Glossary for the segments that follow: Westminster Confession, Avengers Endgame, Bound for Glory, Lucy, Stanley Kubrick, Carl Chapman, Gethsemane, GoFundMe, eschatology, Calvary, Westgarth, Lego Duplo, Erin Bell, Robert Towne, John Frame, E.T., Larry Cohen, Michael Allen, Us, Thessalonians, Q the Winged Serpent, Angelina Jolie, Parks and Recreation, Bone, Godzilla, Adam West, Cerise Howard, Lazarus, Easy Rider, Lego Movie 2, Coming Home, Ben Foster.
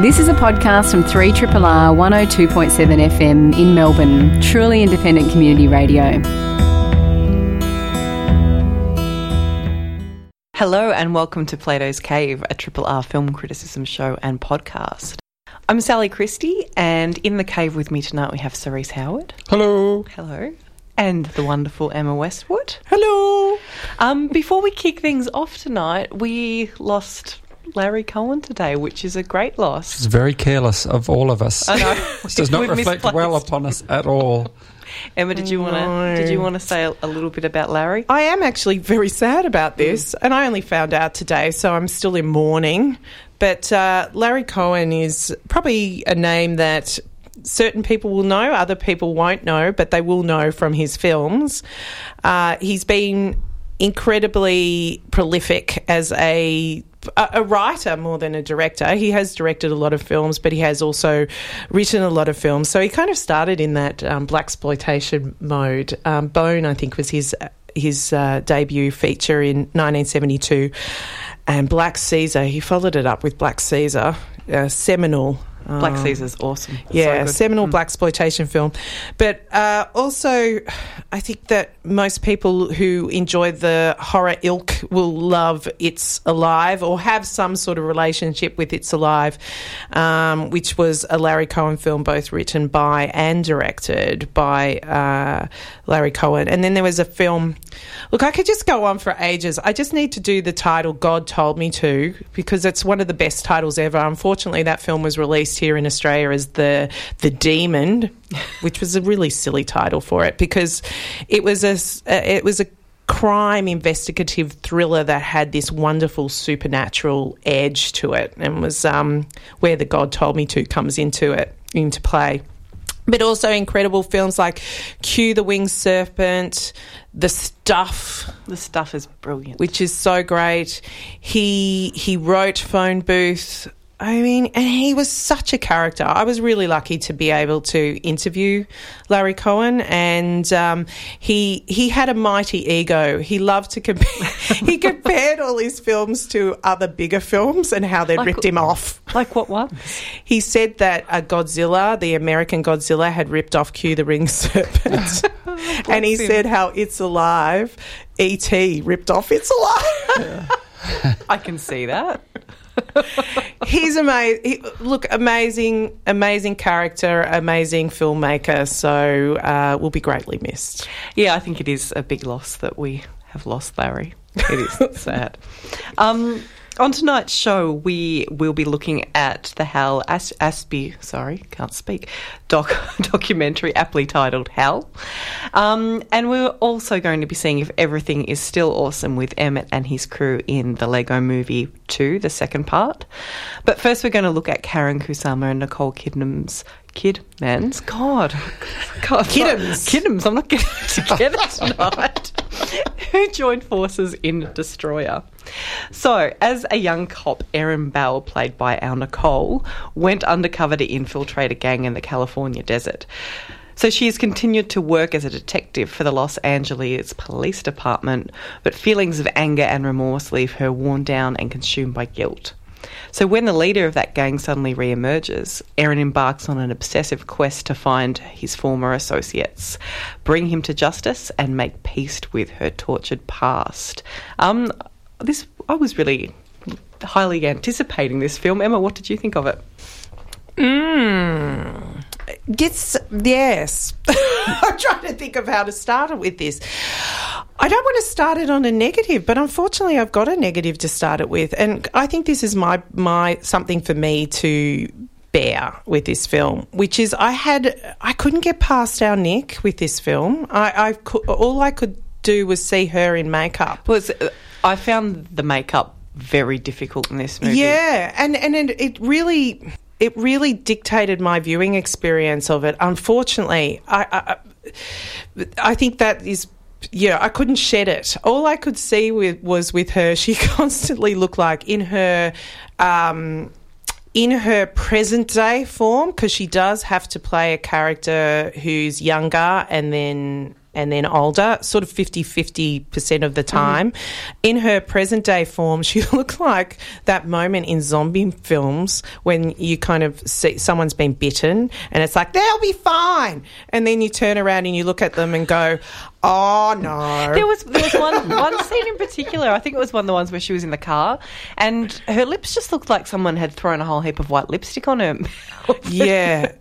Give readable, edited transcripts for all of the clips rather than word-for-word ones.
This is a podcast from 3RRR 102.7 FM in Melbourne, truly independent community radio. Hello and welcome to Plato's Cave, a 3RRR film criticism show and podcast. I'm Sally Christie, and in the cave with me tonight we have Cerise Howard. Hello. Hello. And the wonderful Emma Westwood. Hello. Before we kick things off tonight, we lost Larry Cohen today, which is a great loss. It's very careless of all of us. I know. This does not reflect well upon us at all. Emma, did you want to say a little bit about Larry? I am actually very sad about this, and I only found out today, so I'm still in mourning. But Larry Cohen is probably a name that certain people will know, other people won't know, but they will know from his films. He's been incredibly prolific as a writer more than a director. He has directed a lot of films, but he has also written a lot of films. So he kind of started in that blaxploitation mode. Bone, I think, was his debut feature in 1972, and Black Caesar. He followed it up with Black Caesar, a seminal. Black Caesar's awesome. That's yeah, so seminal blaxploitation film. But also I think that most people who enjoy the horror ilk will love It's Alive or have some sort of relationship with It's Alive, which was a Larry Cohen film both written by and directed by Larry Cohen. And then there was a film, look, I could just go on for ages. I just need to do the title God Told Me To, because it's one of the best titles ever. Unfortunately, that film was released here in Australia as the Demon, which was a really silly title for it, because it was a crime investigative thriller that had this wonderful supernatural edge to it, and was where the God Told Me To comes into play. But also incredible films like Q the Winged Serpent, The Stuff. The Stuff is brilliant, which is so great. He wrote Phone Booth. I mean, and he was such a character. I was really lucky to be able to interview Larry Cohen, and he had a mighty ego. He loved to compare. He compared all his films to other bigger films and how they'd ripped him off. Like what one? He said that Godzilla, the American Godzilla, had ripped off Q the Ring Serpent. And he said how It's Alive, E.T. ripped off It's Alive. Yeah. I can see that. He's amazing. Amazing character, amazing filmmaker, so will be greatly missed. Yeah, I think it is a big loss that we have lost Larry. It is sad. On tonight's show, we will be looking at the Hal Ashby, documentary aptly titled Hal. And we're also going to be seeing if everything is still awesome with Emmett and his crew in the Lego Movie 2, the second part. But first we're going to look at Karen Kusama and Nicole Kidman's. God. Kidman's. I'm not getting it together tonight. Who joined forces in Destroyer. So, as a young cop, Erin Bell, played by our Nicole, went undercover to infiltrate a gang in the California desert. So she has continued to work as a detective for the Los Angeles Police Department, but feelings of anger and remorse leave her worn down and consumed by guilt. So when the leader of that gang suddenly re-emerges, Erin embarks on an obsessive quest to find his former associates, bring him to justice, and make peace with her tortured past. This I was really highly anticipating this film. Emma, what did you think of it? Yes. I'm trying to think of how to start it with this. I don't want to start it on a negative, but unfortunately I've got a negative to start it with, and I think this is my something for me to bear with this film, which is I couldn't get past our Nick with this film. All I could do was see her in makeup. I found the makeup very difficult in this movie. Yeah, and it really dictated my viewing experience of it. Unfortunately, I think that is. Yeah, I couldn't shed it. All I could see was her, she constantly looked like in her present-day form, because she does have to play a character who's younger and then and then older, sort of 50-50% of the time. In her present-day form, she looked like that moment in zombie films when you kind of see someone's been bitten and it's like, they'll be fine. And then you turn around and you look at them and go, oh, no. There was one scene in particular, I think it was one of the ones where she was in the car and her lips just looked like someone had thrown a whole heap of white lipstick on her mouth. Yeah.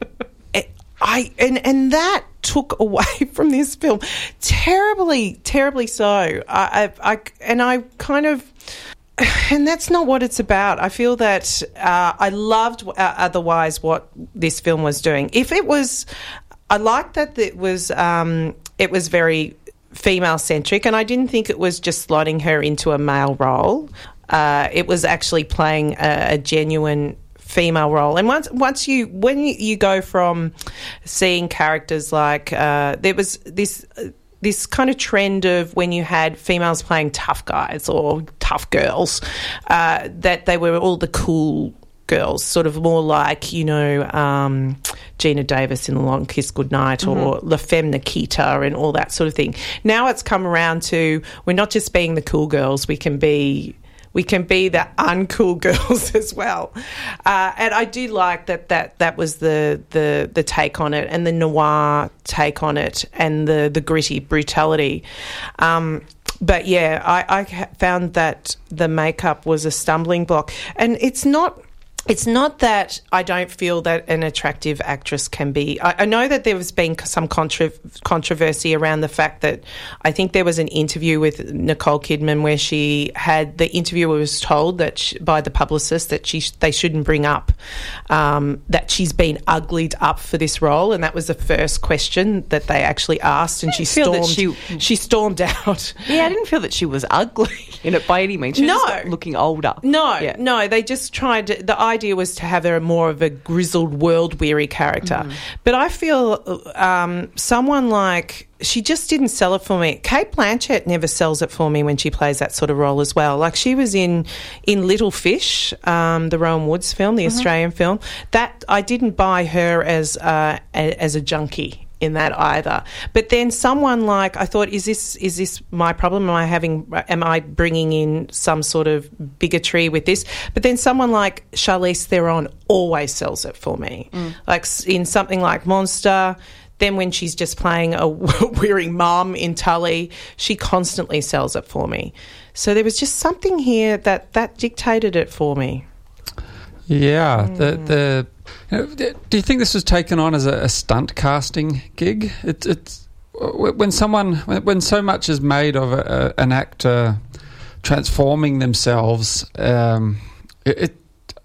And that took away from this film terribly so. And that's not what it's about. I feel that I loved otherwise what this film was doing. I liked that it was very female-centric, and I didn't think it was just slotting her into a male role. It was actually playing a genuine female role. And once you go from seeing characters like there was this kind of trend of when you had females playing tough guys or tough girls, that they were all the cool girls, sort of more like, you know, Gina Davis in The Long Kiss Goodnight or La Femme Nikita and all that sort of thing. Now it's come around to we're not just being the cool girls, we can be the uncool girls as well. And I do like that was the take on it, and the noir take on it, and the gritty brutality. But, yeah, I found that the makeup was a stumbling block. And it's not that I don't feel that an attractive actress can be. I know that there has been some controversy around the fact that I think there was an interview with Nicole Kidman where the interviewer was told that by the publicist that they shouldn't bring up that she's been uglied up for this role, and that was the first question that they actually asked, and she stormed out. Yeah, I didn't feel that she was ugly in it by any means. She was just looking older. No, they just tried to... The idea was to have her more of a grizzled, world-weary character. But I feel someone like... She just didn't sell it for me. Cate Blanchett never sells it for me when she plays that sort of role as well. Like she was in Little Fish, the Rowan Woods film, the Australian film. That I didn't buy her as a junkie in that either. But then someone like, I thought, is this my problem? Am I bringing in some sort of bigotry with this? But then someone like Charlize Theron always sells it for me. Like in something like Monster, then when she's just playing a weary mum in Tully, she constantly sells it for me. So there was just something here that dictated it for me. Yeah, do you think this was taken on as a stunt casting gig? It's when so much is made of an actor transforming themselves, it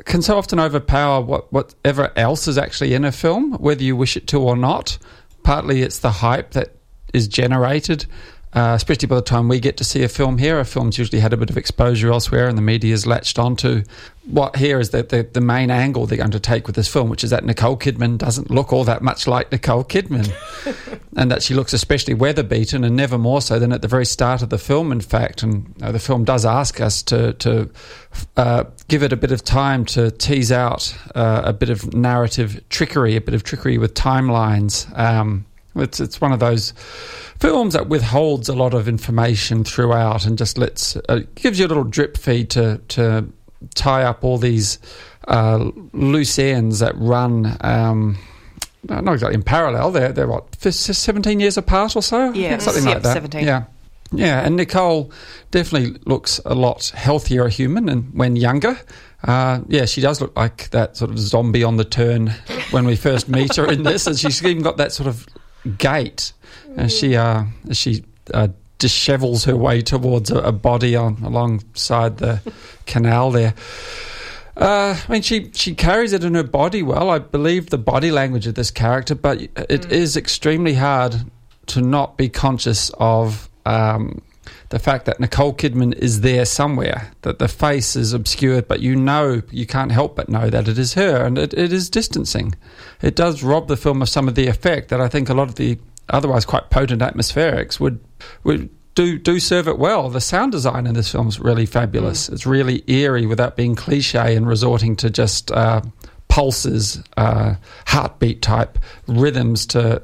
can so often overpower whatever else is actually in a film, whether you wish it to or not. Partly it's the hype that is generated, especially by the time we get to see a film here. Our film's usually had a bit of exposure elsewhere and the media's latched onto what here is the main angle they're going to take with this film, which is that Nicole Kidman doesn't look all that much like Nicole Kidman and that she looks especially weather-beaten, and never more so than at the very start of the film, in fact. And the film does ask us to give it a bit of time to tease out a bit of narrative trickery, a bit of trickery with timelines. It's one of those films that withholds a lot of information throughout and just gives you a little drip feed to tie up all these loose ends that run not exactly in parallel. They're what, 17 years apart or so? Yeah, something like that. 17. Yeah, and Nicole definitely looks a lot healthier a human and when younger. Yeah, she does look like that sort of zombie on the turn when we first meet her in this, and she's even got that sort of gait, and she dishevels her way towards a body alongside the canal there. I mean, she carries it in her body well. I believe the body language of this character, but it is extremely hard to not be conscious of the fact that Nicole Kidman is there somewhere, that the face is obscured, but you can't help but know that it is her, and it is distancing. It does rob the film of some of the effect that I think a lot of the otherwise quite potent atmospherics would do serve it well. The sound design in this film is really fabulous. It's really eerie without being cliche and resorting to just pulses, heartbeat type rhythms to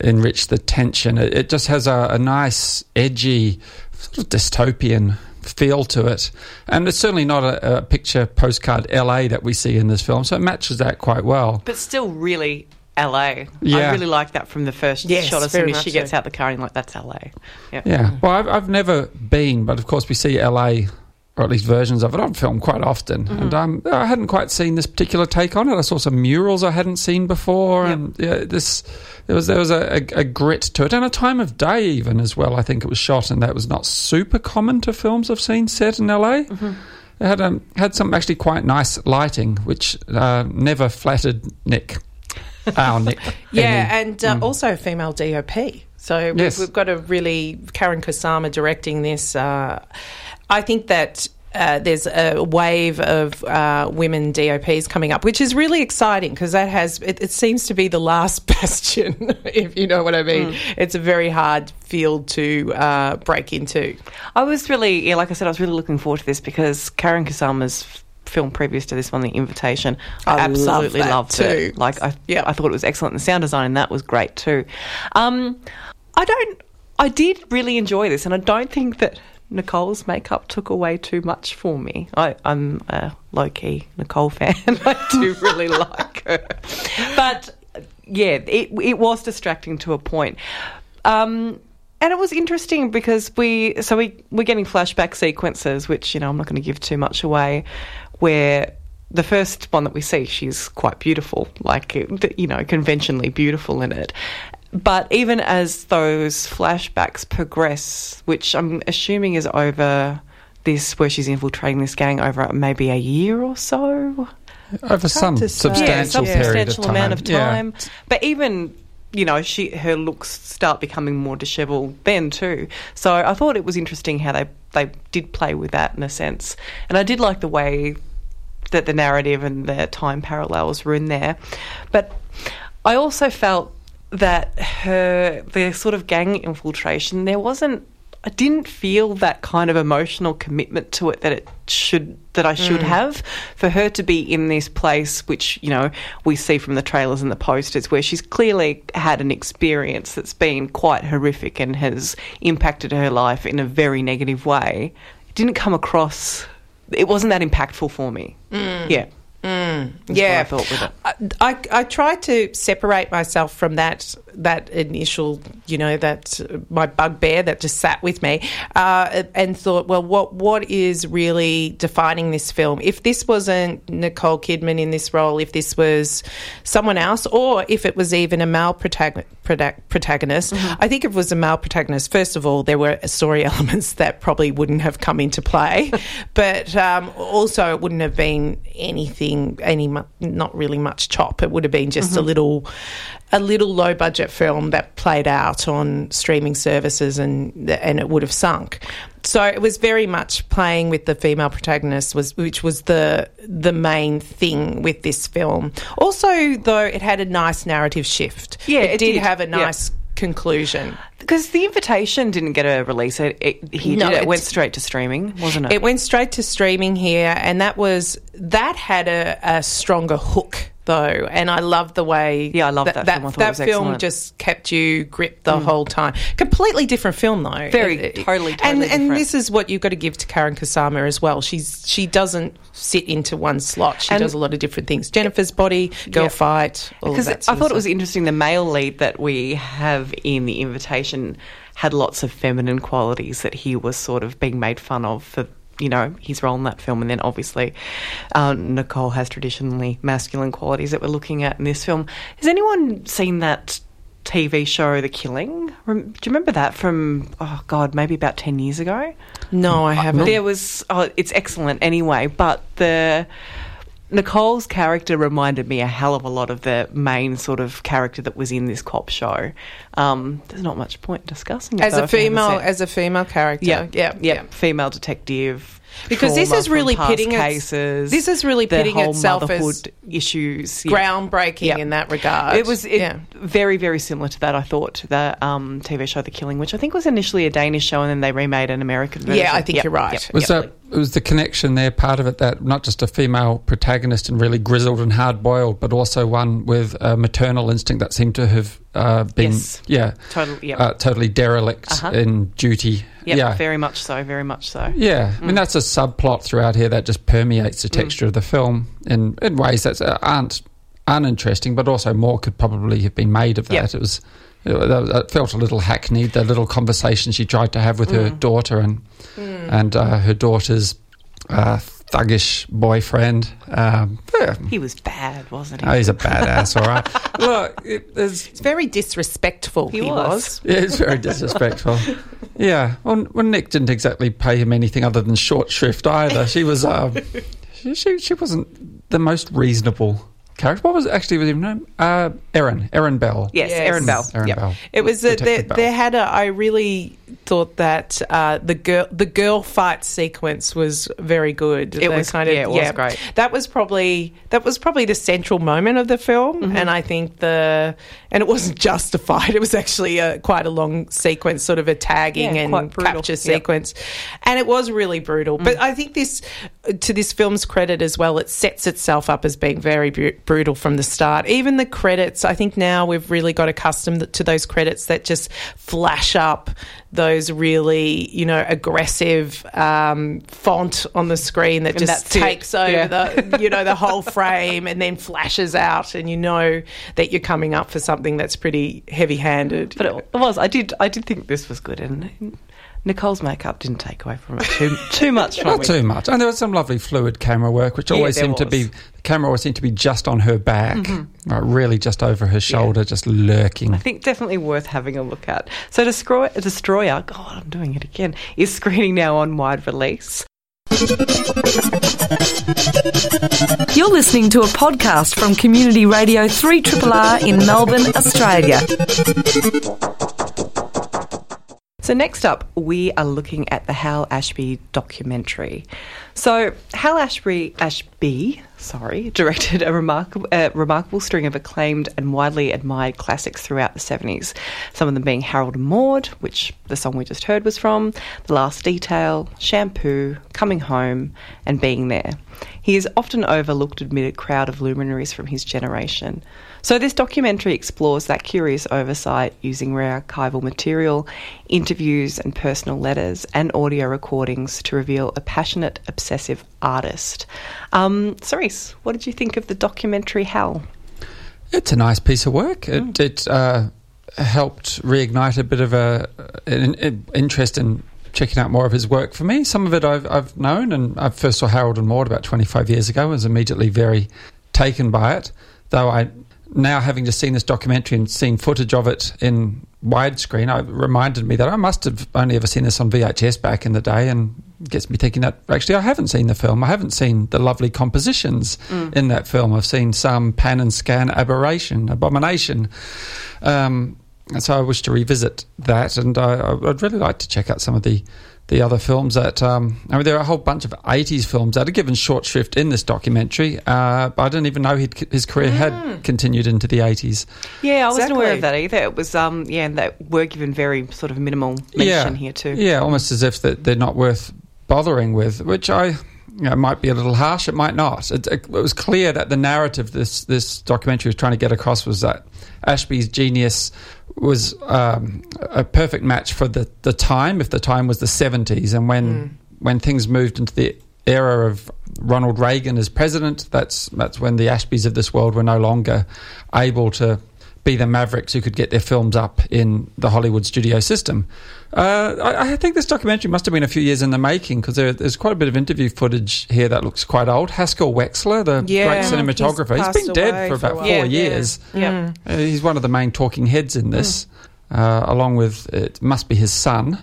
enrich the tension. It just has a nice, edgy, sort of dystopian feel to it. And it's certainly not a picture postcard LA that we see in this film, so it matches that quite well. But still really LA. Yeah. I really like that from the first shot. As soon as she gets out the car and like, that's LA. Yep. Yeah. Well, I've never been, but of course we see LA, or at least versions of it, on film quite often. Mm-hmm. And I hadn't quite seen this particular take on it. I saw some murals I hadn't seen before. Yep. And there was a grit to it, and a time of day even as well. I think it was shot, and that was not super common to films I've seen set in LA. Mm-hmm. It had some actually quite nice lighting, which never flattered Nick. Our Nick. Yeah, and also a female DOP. So we've got a really Karen Kusama directing this. I think that there's a wave of women DOPs coming up, which is really exciting because that it seems to be the last bastion, if you know what I mean. Mm. It's a very hard field to break into. I was really, like I said, I was really looking forward to this because Karen Kusama's film previous to this one, The Invitation, I absolutely loved it. Like, I thought it was excellent. The sound design in that was great too. I did really enjoy this, and I don't think that Nicole's makeup took away too much for me. I'm a low-key Nicole fan. I do really like her. But, yeah, it was distracting to a point. And it was interesting because we're getting flashback sequences, which, you know, I'm not going to give too much away, where the first one that we see, she's quite beautiful, like, you know, conventionally beautiful in it. But even as those flashbacks progress, which I'm assuming is over this, where she's infiltrating this gang over maybe a year or so. Over some substantial period of time. Amount of time. Yeah. But even, you know, her looks start becoming more dishevelled then too. So I thought it was interesting how they did play with that in a sense. And I did like the way that the narrative and the time parallels were in there. But I also felt that the sort of gang infiltration, I didn't feel that kind of emotional commitment to it that I should have. For her to be in this place, which, you know, we see from the trailers and the posters, where she's clearly had an experience that's been quite horrific and has impacted her life in a very negative way, it didn't come across. It wasn't that impactful for me. Mm. Yeah. Mm, yeah, what I thought with it. I tried to separate myself from that initial, you know, that my bugbear that just sat with me, and thought, well, what is really defining this film? If this wasn't Nicole Kidman in this role, if this was someone else, or if it was even a male protagonist, mm-hmm. I think if it was a male protagonist, first of all, there were story elements that probably wouldn't have come into play, but also it wouldn't have been anything. Not really much chop. It would have been just mm-hmm. a little low budget film that played out on streaming services, and it would have sunk. So it was very much playing with the female protagonist, which was the main thing with this film. Also, though, it had a nice narrative shift. Yeah, it did have a nice conclusion. Because The Invitation didn't get a release. It went straight to streaming, wasn't it? It went straight to streaming here, and that had a stronger hook, though, and I love the way... Yeah, I love that film. I thought that it was excellent. That film just kept you gripped the whole time. Completely different film, though. Totally different. And this is what you've got to give to Karen Kusama as well. She doesn't sit into one slot. She does a lot of different things. Jennifer's Body, Girl Fight, all of that. Because I thought it was interesting, the male lead that we have in The Invitation had lots of feminine qualities that he was sort of being made fun of for, you know, his role in that film. And then obviously Nicole has traditionally masculine qualities that we're looking at in this film. Has anyone seen that TV show, The Killing? Do you remember that from, oh God, maybe about 10 years ago? No, I haven't. There was, it's excellent anyway, but Nicole's character reminded me a hell of a lot of the main sort of character that was in this cop show. There's not much point discussing it as a female character. Yeah, female detective. Because this is really pitting itself as issues, groundbreaking in that regard. It was very, very similar to that, I thought, to the TV show The Killing, which I think was initially a Danish show and then they remade an American version. Yeah, I think you're right. Yep. Was the connection there part of it, that not just a female protagonist and really grizzled and hard-boiled, but also one with a maternal instinct that seemed to have being totally derelict in duty. Yep, yeah, very much so, very much so. Yeah, I mean, that's a subplot throughout here that just permeates the texture of the film in ways that aren't uninteresting, but also more could probably have been made of that. Yep. It felt a little hackneyed, the little conversation she tried to have with her daughter and her daughter's thuggish boyfriend. He was bad, wasn't he? Oh, he's a badass, all right. Look, it's very disrespectful. He was. Yeah, it's very disrespectful. Yeah. Well, Nick didn't exactly pay him anything other than short shrift either. She was she wasn't the most reasonable character. What was her name? Erin Bell. Yes, Erin Bell. Erin Bell. It was I really thought that the girl fight sequence was very good. It was great. That was probably the central moment of the film, and I think it wasn't justified. It was actually quite a long sequence, sort of a tagging and capture sequence, and it was really brutal. But I think to this film's credit as well, it sets itself up as being very brutal from the start. Even the credits, I think now we've really got accustomed to those credits that just flash up those really, aggressive font on the screen that takes over the, the whole frame and then flashes out, and that you're coming up for something that's pretty heavy-handed. But it was. I did think this was good, and Nicole's makeup didn't take away from it too much. Not too much. And there was some lovely fluid camera work, which always seemed to be just on her back, right, really just over her shoulder, just lurking. I think definitely worth having a look at. So Destroyer, God, I'm doing it again, is screening now on wide release. You're listening to a podcast from Community Radio 3RRR in Melbourne, Australia. So next up, we are looking at the Hal Ashby documentary. So Hal Ashby, directed a remarkable string of acclaimed and widely admired classics throughout the 70s, some of them being Harold and Maude, which the song we just heard was from, The Last Detail, Shampoo, Coming Home and Being There. He is often overlooked amid a crowd of luminaries from his generation. So this documentary explores that curious oversight using rare archival material, interviews and personal letters and audio recordings to reveal a passionate, obsessive artist. Cerise, what did you think of the documentary Hal? It's a nice piece of work. It helped reignite a bit of an interest in checking out more of his work for me. Some of it I've known, and I first saw Harold and Maude about 25 years ago and was immediately very taken by it, though now having just seen this documentary and seen footage of it in widescreen, it reminded me that I must have only ever seen this on VHS back in the day, and gets me thinking that actually I haven't seen the film. I haven't seen the lovely compositions in that film. I've seen some pan and scan abomination. And so I wish to revisit that, and I'd really like to check out some of the other films that... there are a whole bunch of 80s films that are given short shrift in this documentary, but I didn't even know his career had continued into the 80s. Yeah, I wasn't aware of that either. It was, and they were given very sort of minimal mention here too. Yeah, almost as if they're not worth bothering with, which might be a little harsh, it might not. It was clear that the narrative this documentary was trying to get across was that Ashby's genius was a perfect match for the time, if the time was the 70s. And when things moved into the era of Ronald Reagan as president, that's when the Ashbys of this world were no longer able to be the mavericks who could get their films up in the Hollywood studio system. I think this documentary must have been a few years in the making, because there's quite a bit of interview footage here that looks quite old. Haskell Wexler, the great cinematographer, he's been dead for about 4 years. Yeah. He's one of the main talking heads in this, along with, it must be his son,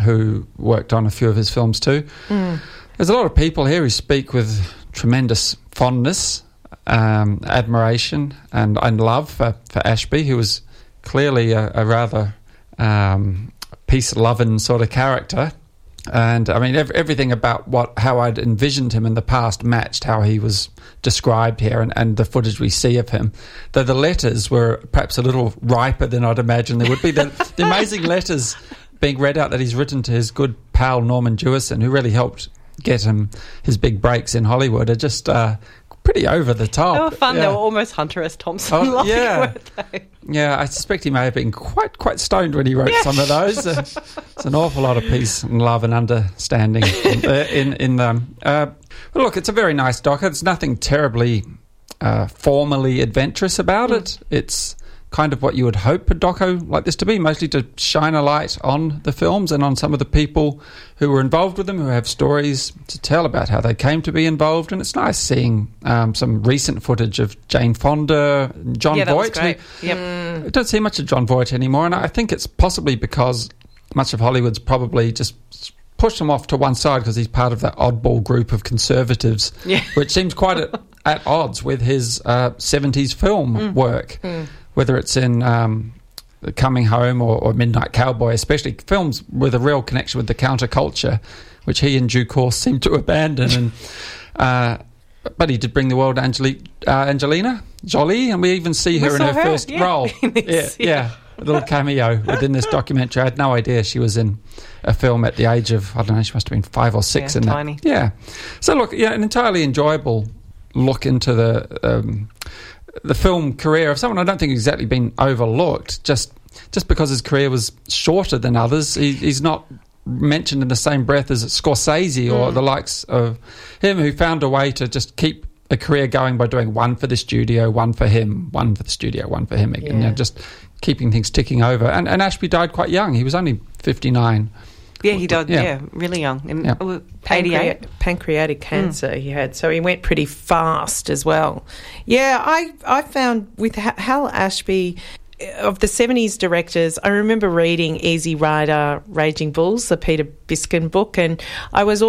who worked on a few of his films too. There's a lot of people here who speak with tremendous fondness, admiration and love for Ashby, who was clearly a rather peace-loving sort of character. And I mean, everything about how I'd envisioned him in the past matched how he was described here, and the footage we see of him. Though the letters were perhaps a little riper than I'd imagined they would be. The amazing letters being read out that he's written to his good pal Norman Jewison, who really helped get him his big breaks in Hollywood, are just pretty over the top. They were fun. Yeah. They were almost Hunter S. Thompson-like, weren't they? Yeah, I suspect he may have been quite stoned when he wrote some of those. It's an awful lot of peace and love and understanding in them. Look, it's a very nice doc. There's nothing terribly formally adventurous about it. It's kind of what you would hope a doco like this to be, mostly to shine a light on the films and on some of the people who were involved with them, who have stories to tell about how they came to be involved. And it's nice seeing some recent footage of Jane Fonda, John Voight. I don't see much of John Voight anymore, and I think it's possibly because much of Hollywood's probably just pushed him off to one side because he's part of that oddball group of conservatives, which seems quite at odds with his 70s film work. Whether it's in Coming Home or Midnight Cowboy, especially films with a real connection with the counterculture, which he in due course seemed to abandon. And but he did bring the world Angelina Jolie, and we even see her in her first role. A little cameo within this documentary. I had no idea she was in a film at the age of, I don't know, she must have been 5 or 6 in tiny. That. Yeah. So look, an entirely enjoyable look into the film career of someone I don't think exactly been overlooked, just because his career was shorter than others. He's not mentioned in the same breath as Scorsese or the likes of him, who found a way to just keep a career going by doing one for the studio, one for him, one for the studio, one for him again, just keeping things ticking over. And Ashby died quite young. He was only 59. Yeah, he died, really young. In 88. Pancreatic cancer he had, so he went pretty fast as well. Yeah, I found with Hal Ashby, of the 70s directors, I remember reading Easy Rider, Raging Bulls, the Peter Biskin book, and I was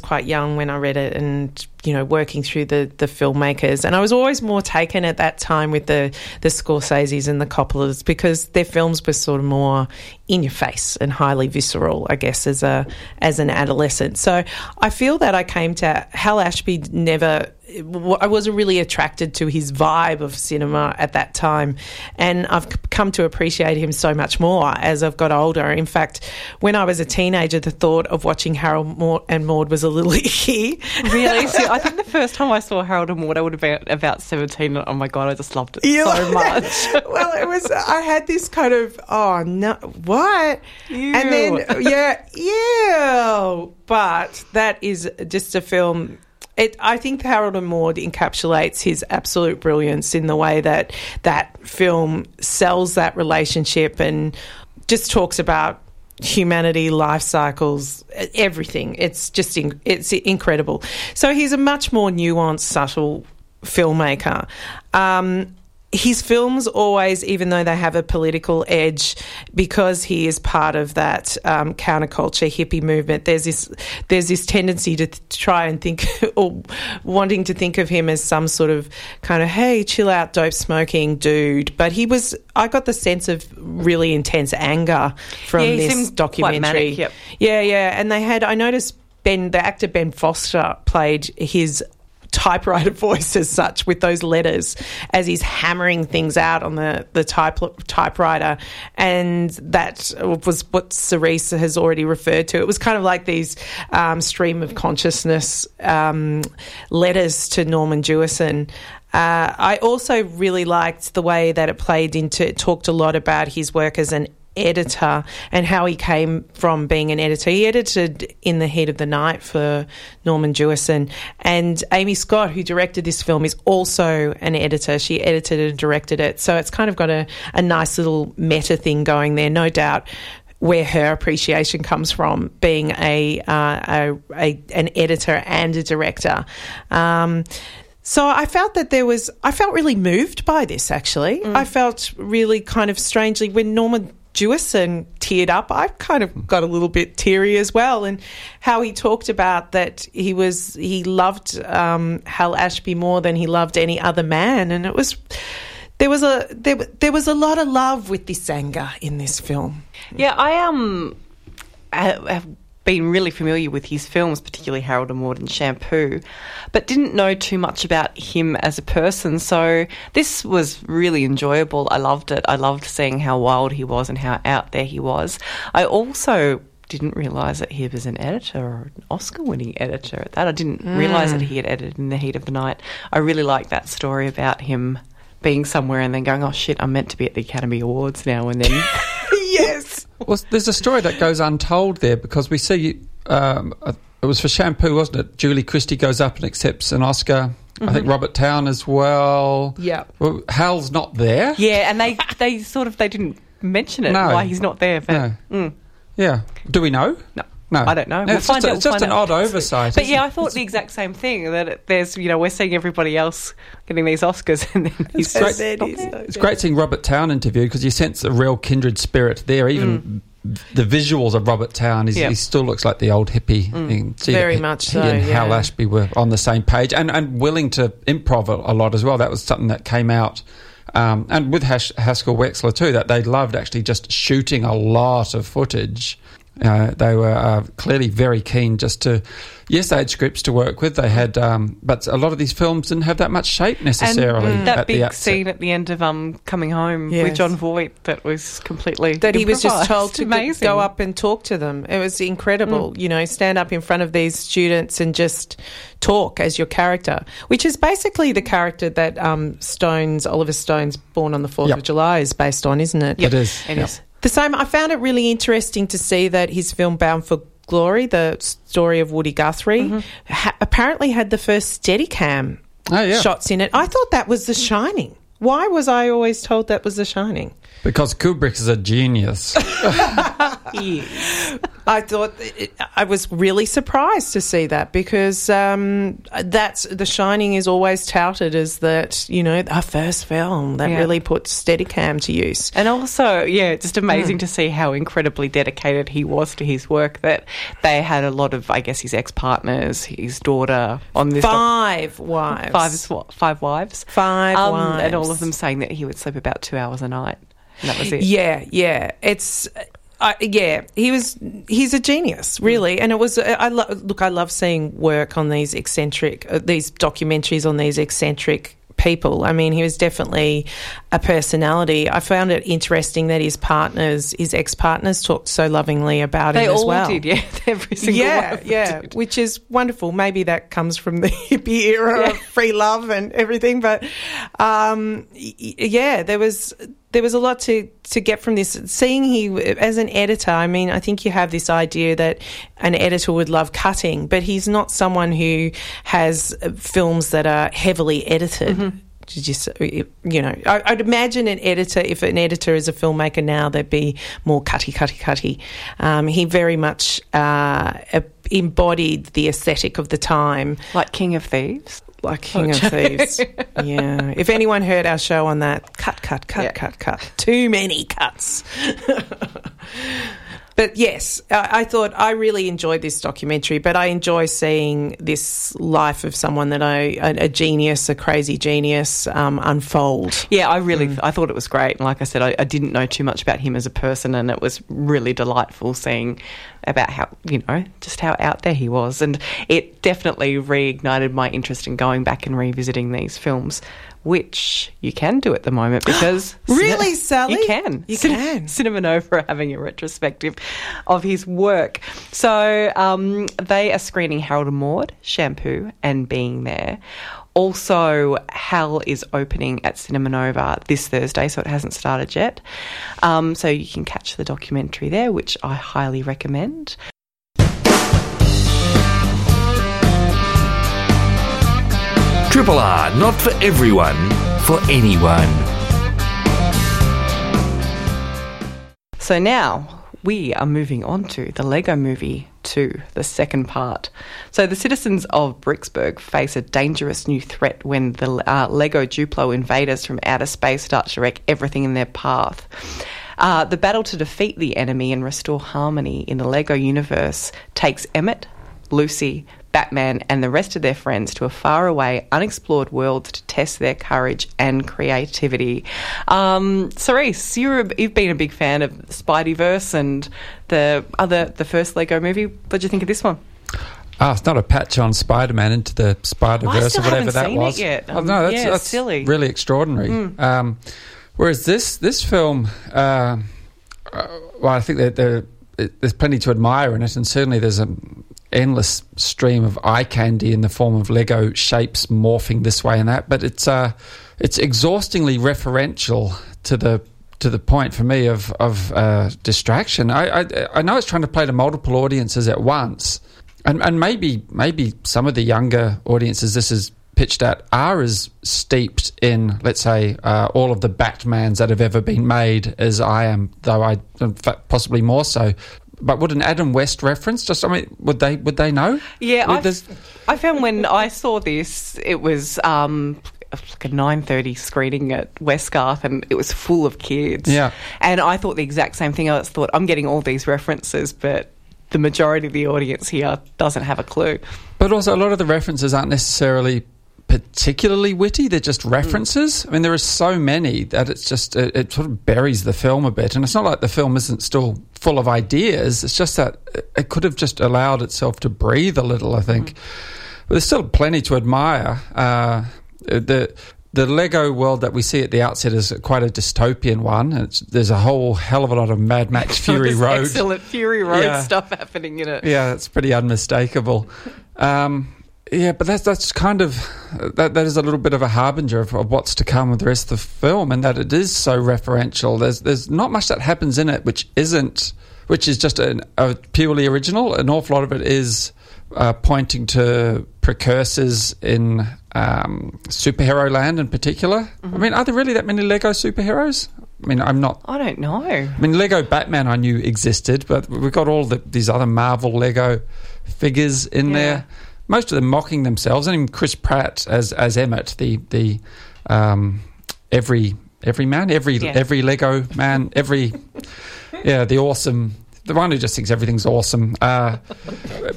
quite young when I read it, and, working through the filmmakers. And I was always more taken at that time with the Scorseses and the Coppolas, because their films were sort of more in your face and highly visceral, I guess, as an adolescent. So I feel that I came to Hal Ashby I wasn't really attracted to his vibe of cinema at that time, and I've come to appreciate him so much more as I've got older. In fact, when I was a teenager, the thought of watching Harold and Maude was a little icky. Really? So I think the first time I saw Harold and Maude, I would have been about 17, and oh my God, I just loved it so much. Well, it was, I had this kind of, oh no, what? Ew. And then, ew. But that is just a film. I think Harold and Maude encapsulates his absolute brilliance in the way that that film sells that relationship and just talks about humanity, life cycles, everything. It's just it's incredible. So he's a much more nuanced, subtle filmmaker. His films always, even though they have a political edge, because he is part of that counterculture hippie movement, there's this tendency to try and think or wanting to think of him as some sort of kind of, hey, chill out, dope smoking dude. But I got the sense of really intense anger from this documentary. Quite manic, yep. Yeah. And I noticed the actor Ben Foster played his typewriter voice as such, with those letters as he's hammering things out on the typewriter, and that was what Cerise has already referred to. It was kind of like these stream of consciousness letters to Norman Jewison. I also really liked the way that it talked a lot about his work as an editor and how he came from being an editor. He edited In the Heat of the Night for Norman Jewison, and Amy Scott, who directed this film, is also an editor. She edited and directed it, so it's kind of got a nice little meta thing going there, no doubt, where her appreciation comes from, being an editor and a director. So I felt that I felt really moved by this, actually. I felt really kind of strangely, when Norman Jewison teared up, I kind of got a little bit teary as well, and how he talked about that he loved Hal Ashby more than he loved any other man, and it was there was a lot of love with this anger in this film. Yeah, I have been really familiar with his films, particularly Harold and Maude and Shampoo, but didn't know too much about him as a person. So this was really enjoyable. I loved it. I loved seeing how wild he was and how out there he was. I also didn't realise that he was an editor, or an Oscar-winning editor at that. I didn't realise that he had edited In the Heat of the Night. I really like that story about him being somewhere and then going, oh, shit, I'm meant to be at the Academy Awards now and then. Yes. Well, there's a story that goes untold there because we see, it was for Shampoo, wasn't it? Julie Christie goes up and accepts an Oscar. Mm-hmm. I think Robert Towne as well. Yeah. Well, Hal's not there. Yeah, and they sort of, they didn't mention it, why he's not there. But, no. Mm. Yeah. Do we know? No. No. I don't know. No, it's just an odd oversight. But yeah, I thought the exact same thing, that there's, you know, we're seeing everybody else getting these Oscars and then he's just It's great seeing Robert Towne interviewed because you sense a real kindred spirit there, even the visuals of Robert Towne, he still looks like the old hippie. Mm. Very much so. He and Hal Ashby were on the same page and willing to improv a lot as well. That was something that came out. And with Haskell Wexler too, that they loved actually just shooting a lot of footage. They were clearly very keen just to... Yes, they had scripts to work with. They had... but a lot of these films didn't have that much shape necessarily. And that big scene at the end of Coming Home with John Voight that was completely... That he was just told to go up and talk to them. It was incredible, you know, stand up in front of these students and just talk as your character, which is basically the character that Oliver Stone's Born on the 4th of July is based on, isn't it? Yep. It is. It is. The same. I found it really interesting to see that his film Bound for Glory, the story of Woody Guthrie, apparently had the first Steadicam shots in it. I thought that was The Shining. Why was I always told that was The Shining? Because Kubrick is a genius. He is. I was really surprised to see that because that's The Shining is always touted as that, you know, our first film that really puts Steadicam to use. And also, just amazing to see how incredibly dedicated he was to his work, that they had a lot of, I guess, his ex-partners, his daughter on this. Five wives. And all of them saying that he would sleep about 2 hours a night. And that was it. Yeah. It's... he's a genius, really, and it was. I love seeing work on these eccentric, these documentaries on these eccentric people. I mean, he was definitely a personality. I found it interesting that his ex-partners talked so lovingly about him as well. They all did, every single one. Yeah, which is wonderful. Maybe that comes from the hippie era of free love and everything, but there was a lot to get from this. Seeing he as an editor, I mean, I think you have this idea that an editor would love cutting, but he's not someone who has films that are heavily edited. Mm-hmm. I'd imagine an editor, if an editor is a filmmaker now, they'd be more cutty. He very much embodied the aesthetic of the time. Like King of Thieves. Yeah. If anyone heard our show on that, cut. Too many cuts. But yes, I thought I really enjoyed this documentary, but I enjoy seeing this life of someone that a crazy genius, unfold. Yeah, I thought it was great. And like I said, I didn't know too much about him as a person, and it was really delightful seeing about how, you know, just how out there he was. And it definitely reignited my interest in going back and revisiting these films, which you can do at the moment because... Really, Sally? You can. Cinema Nova are having a retrospective of his work. So they are screening Harold and Maude, Shampoo and Being There. Also, Hal is opening at Cinema Nova this Thursday, so it hasn't started yet. So you can catch the documentary there, which I highly recommend. Triple R, not for everyone, for anyone. So now we are moving on to the Lego Movie 2, the second part. So the citizens of Bricksburg face a dangerous new threat when the Lego Duplo invaders from outer space start to wreck everything in their path. The battle to defeat the enemy and restore harmony in the Lego universe takes Emmett, Lucy, Batman and the rest of their friends to a faraway, unexplored world to test their courage and creativity. Cerise, you've been a big fan of Spideyverse and the first Lego movie. What do you think of this one? Ah, it's not a patch on Spider-Man into the Spider-Verse or whatever that was. I still haven't seen it yet. That's silly. Really extraordinary. Mm. Whereas this film, I think that they're there's plenty to admire in it, and certainly there's an endless stream of eye candy in the form of Lego shapes morphing this way and that. But it's exhaustingly referential to the point for me of distraction. I know it's trying to play to multiple audiences at once, and maybe some of the younger audiences this is pitched at are as steeped in, let's say, all of the Batmans that have ever been made as I am, though I, in fact, possibly more so. But would an Adam West reference just, I mean, would they know? Yeah, I found when I saw this, it was like a 9:30 screening at Westgarth, and it was full of kids. Yeah. And I thought the exact same thing. I thought, I'm getting all these references, but the majority of the audience here doesn't have a clue. But also a lot of the references aren't necessarily particularly witty, they're just references. I mean, there are so many that it's just it sort of buries the film a bit, and it's not like the film isn't still full of ideas, it's just that it could have just allowed itself to breathe a little, I think. But there's still plenty to admire. The Lego world that we see at the outset is quite a dystopian one. There's a whole hell of a lot of Mad Max Fury Road. Excellent Fury Road stuff happening in it. Yeah, it's pretty unmistakable. Yeah, but that's kind of that is a little bit of a harbinger of what's to come with the rest of the film, and that it is so referential. There's not much that happens in it which is just a purely original. An awful lot of it is pointing to precursors in superhero land in particular. Mm-hmm. I mean, are there really that many Lego superheroes? I mean, I don't know. I mean, Lego Batman I knew existed, but we've got all these other Marvel Lego figures in there. Most of them mocking themselves, and even Chris Pratt as Emmett, the every man, every Lego man, the awesome, the one who just thinks everything's awesome. I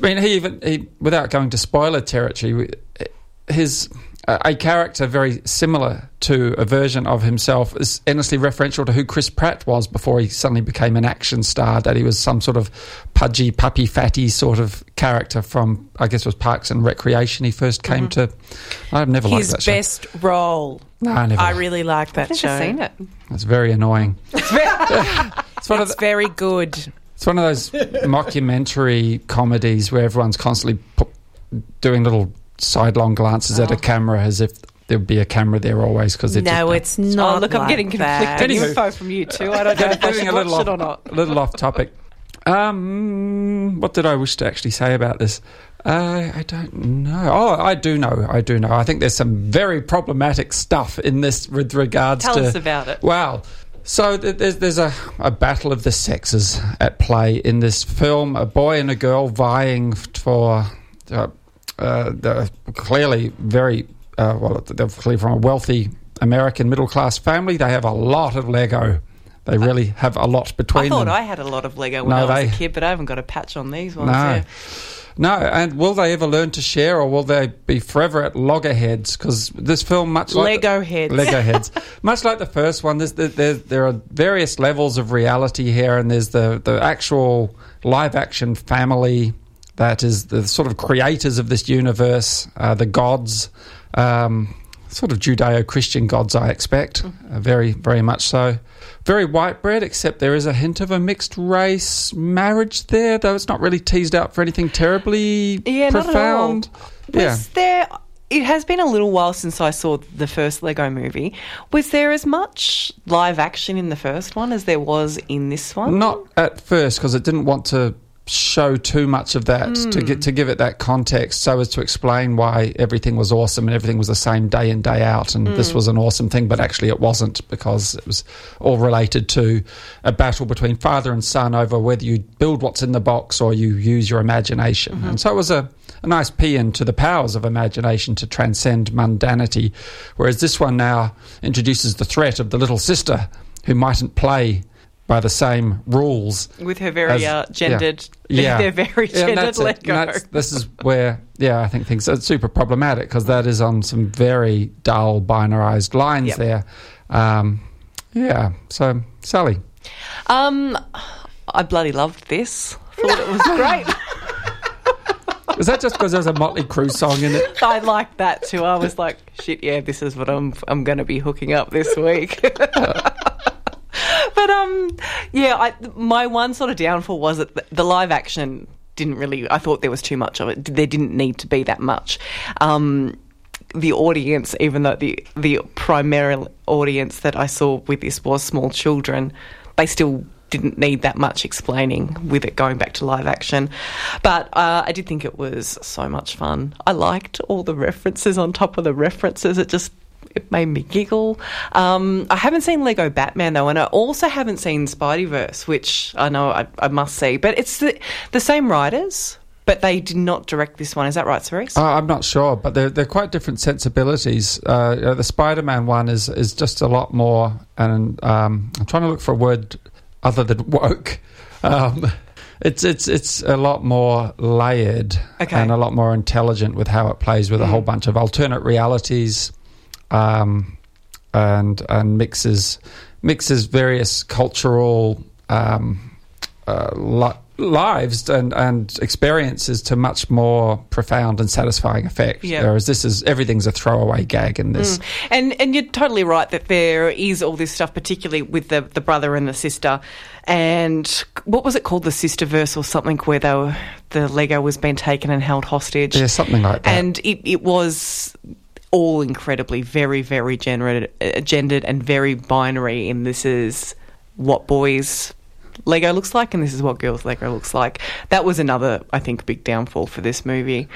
mean, he without going to spoiler territory, his a character very similar to a version of himself is endlessly referential to who Chris Pratt was before he suddenly became an action star, that he was some sort of pudgy, puppy, fatty sort of character from, I guess it was Parks and Recreation he first came to. I've never liked that show. His best role. No, I never. I really like that show. I've never seen it. It's very annoying. It's very good. It's one of those mockumentary comedies where everyone's constantly doing little sidelong glances at a camera as if there would be a camera there always, because it's not. Oh, look, I'm getting conflicting info from you too. I don't know if I should watch it or not. A little off topic. What did I wish to actually say about this? I don't know. Oh, I do know. I think there's some very problematic stuff in this with regards to... Tell us about it. Wow. So there's a battle of the sexes at play in this film. A boy and a girl vying for... they're clearly very they're clearly from a wealthy American middle-class family. They have a lot of Lego. They really have a lot between them. I thought I had a lot of Lego when I was a kid, but I haven't got a patch on these ones. No, and will they ever learn to share, or will they be forever at loggerheads? Because this film, much like... Lego heads. Much like the first one, there are various levels of reality here, and there's the actual live-action family... That is the sort of creators of this universe, the gods, sort of Judeo-Christian gods, I expect, very, very much so. Very white bread, except there is a hint of a mixed race marriage there, though it's not really teased out for anything terribly profound. Not at all. It has been a little while since I saw the first Lego movie. Was there as much live action in the first one as there was in this one? Not at first, because it didn't want to show too much of that to give it that context, so as to explain why everything was awesome and everything was the same day in, day out, and this was an awesome thing, but actually it wasn't, because it was all related to a battle between father and son over whether you build what's in the box or you use your imagination. And so it was a nice paean to the powers of imagination to transcend mundanity, whereas this one now introduces the threat of the little sister who mightn't play by the same rules. With her very gendered... Yeah. They're very gendered Lego. This is where, I think things are super problematic, because that is on some very dull, binarised lines there. So, Sally. I bloody loved this. I thought it was great. Was that just because there was a Motley Crue song in it? I liked that too. I was like, shit, yeah, this is what I'm going to be hooking up this week. But Yeah, my one sort of downfall was that the live action didn't really, I thought there was too much of it. There didn't need to be that much. The audience, even though the primary audience that I saw with this was small children, they still didn't need that much explaining with it going back to live action. But I did think it was so much fun. I liked all the references on top of the references. It made me giggle. I haven't seen Lego Batman, though, and I also haven't seen Spideyverse, which I know I must see. But it's the same writers, but they did not direct this one. Is that right, Cerise? I'm not sure, but they're quite different sensibilities. The Spider-Man one is just a lot more, and I'm trying to look for a word other than woke. It's a lot more layered and a lot more intelligent with how it plays with a whole bunch of alternate realities. And mixes various cultural lives and experiences to much more profound and satisfying effect. Yeah. Whereas everything's a throwaway gag in this. Mm. And you're totally right that there is all this stuff, particularly with the brother and the sister. And what was it called, the Sisterverse or something, where the Lego was being taken and held hostage? Yeah, something like that. And it was all incredibly very, very gendered and very binary, and this is what boys' Lego looks like and this is what girls' Lego looks like. That was another, I think, big downfall for this movie.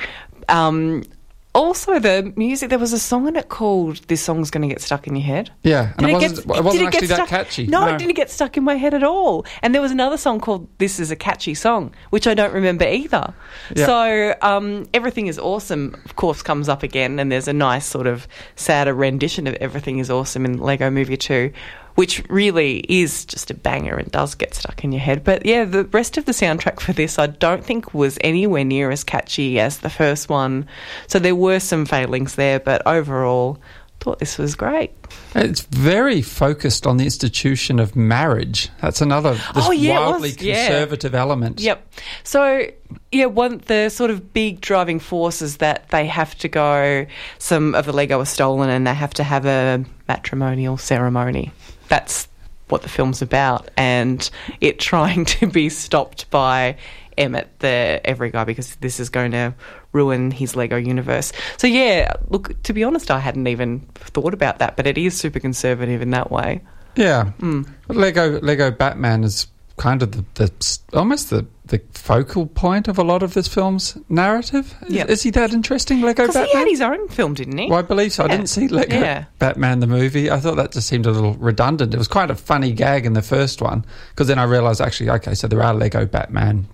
Also, the music, there was a song in it called This Song's Gonna Get Stuck in Your Head. Yeah, and it wasn't actually that catchy. No, it didn't get stuck in my head at all. And there was another song called This Is a Catchy Song, which I don't remember either. Yeah. So Everything Is Awesome, of course, comes up again, and there's a nice sort of sadder rendition of Everything Is Awesome in Lego Movie 2, which really is just a banger and does get stuck in your head. But, yeah, the rest of the soundtrack for this I don't think was anywhere near as catchy as the first one. So there were some failings there, but overall I thought this was great. It's very focused on the institution of marriage. That's another wildly conservative element. Yep. So, yeah, the sort of big driving force is that they have to go, some of the Lego is stolen and they have to have a matrimonial ceremony. That's what the film's about, and it trying to be stopped by Emmett, the every guy, because this is going to ruin his Lego universe. So, yeah, look, to be honest, I hadn't even thought about that, but it is super conservative in that way. Yeah. Mm. Lego Batman is kind of the focal point of a lot of this film's narrative. Yep. Is he that interesting, Lego Batman? Because he had his own film, didn't he? Well, I believe so. Yeah. I didn't see Lego Batman the movie. I thought that just seemed a little redundant. It was quite a funny gag in the first one, because then I realised, actually, okay, so there are Lego Batman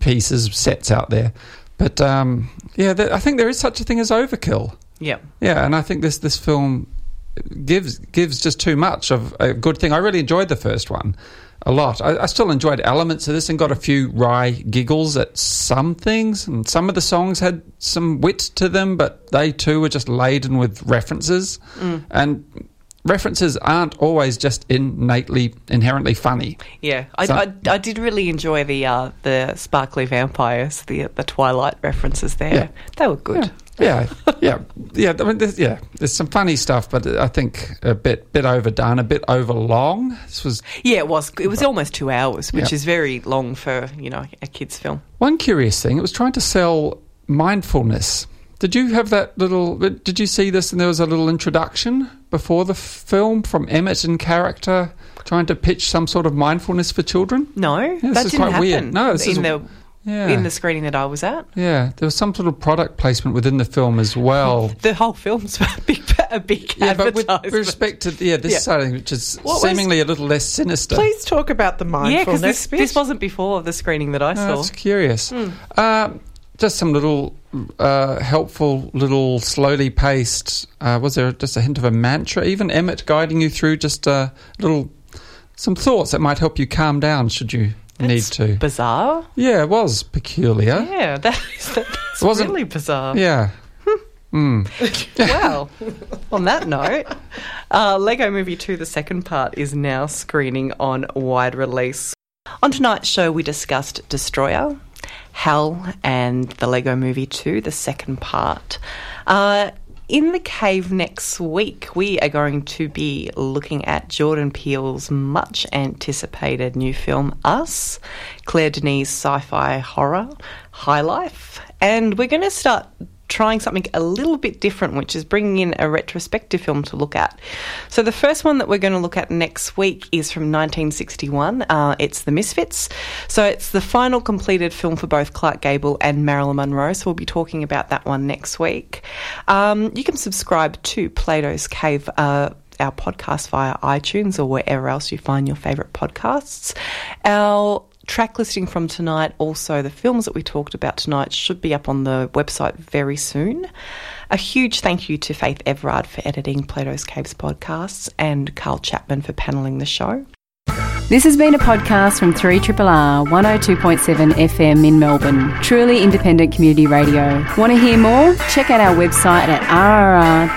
pieces, sets out there. But, I think there is such a thing as overkill. Yeah. Yeah, and I think this film gives just too much of a good thing. I really enjoyed the first one a lot. I still enjoyed elements of this and got a few wry giggles at some things, and some of the songs had some wit to them, but they too were just laden with references. Mm. And references aren't always just inherently funny. Yeah, I did really enjoy the sparkly vampires, the Twilight references there. Yeah. They were good. Yeah. Yeah. I mean, there's some funny stuff, but I think a bit overdone, a bit overlong. This was it was almost 2 hours, which is very long for a kids' film. One curious thing, it was trying to sell mindfulness. Did you have that little? Did you see this? And there was a little introduction before the film from Emmett in character trying to pitch some sort of mindfulness for children. No, that didn't happen. Weird. No, this in is. In the screening that I was at. Yeah, there was some sort of product placement within the film as well. The whole film's a big advertisement. But with respect to this side of things, which is seemingly a little less sinister. Please talk about the mindfulness. Yeah, because this wasn't before the screening that I saw. That's curious. Mm. Just some little helpful little slowly paced, was there just a hint of a mantra? Even Emmett guiding you through just some thoughts that might help you calm down should you need to. Bizarre. Yeah, it was peculiar. Yeah, that's really bizarre. Yeah. Mm. Well, on that note, Lego Movie 2, the second part, is now screening on wide release. On tonight's show, we discussed Destroyer, Hal, and the Lego Movie 2, the second part. In the Cave next week, we are going to be looking at Jordan Peele's much anticipated new film, Us, Claire Denis's sci-fi horror, High Life, and we're going to start trying something a little bit different, which is bringing in a retrospective film to look at. So the first one that we're going to look at next week is from 1961. It's The Misfits. So it's the final completed film for both Clark Gable and Marilyn Monroe. So we'll be talking about that one next week. You can subscribe to Plato's Cave, our podcast, via iTunes or wherever else you find your favourite podcasts. Our track listing from tonight, also the films that we talked about tonight, should be up on the website very soon. A huge thank you to Faith Everard for editing Plato's Caves podcasts and Carl Chapman for panelling the show. This has been a podcast from 3RRR 102.7 FM in Melbourne. Truly independent community radio. Want to hear more? Check out our website at rrr.org.au.